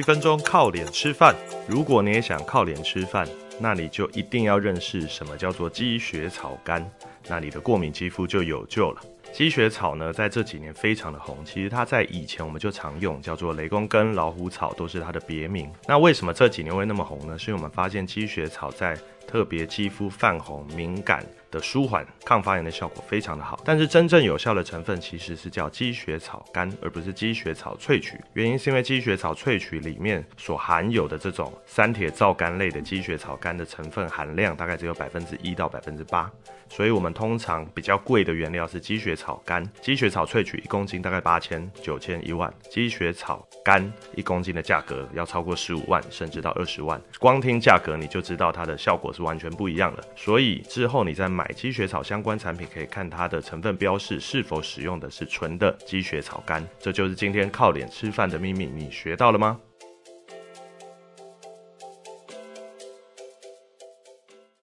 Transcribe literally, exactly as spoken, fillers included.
一分钟靠脸吃饭。如果你也想靠脸吃饭，那你就一定要认识什么叫做积雪草干，那你的过敏肌肤就有救了。积雪草呢，在这几年非常的红，其实它在以前我们就常用，叫做雷公根、老虎草都是它的别名。那为什么这几年会那么红呢？是因为我们发现积雪草在特别肌肤泛红、敏感的舒缓、抗发炎的效果非常的好，但是真正有效的成分其实是叫积雪草干，而不是积雪草萃取。原因是因为积雪草萃取里面所含有的这种三铁皂苷类的积雪草干的成分含量大概只有 百分之一 到 百分之八， 所以我们通常比较贵的原料是积雪草干。积雪草萃取一公斤大概八千、九千、一万，积雪草干一公斤的价格要超过十五万甚至到二十万，光听价格你就知道它的效果是完全不一样的。所以之后你在买积雪草相关产品，可以看它的成分标示是否使用的是纯的积雪草干。这就是今天靠脸吃饭的秘密，你学到了吗？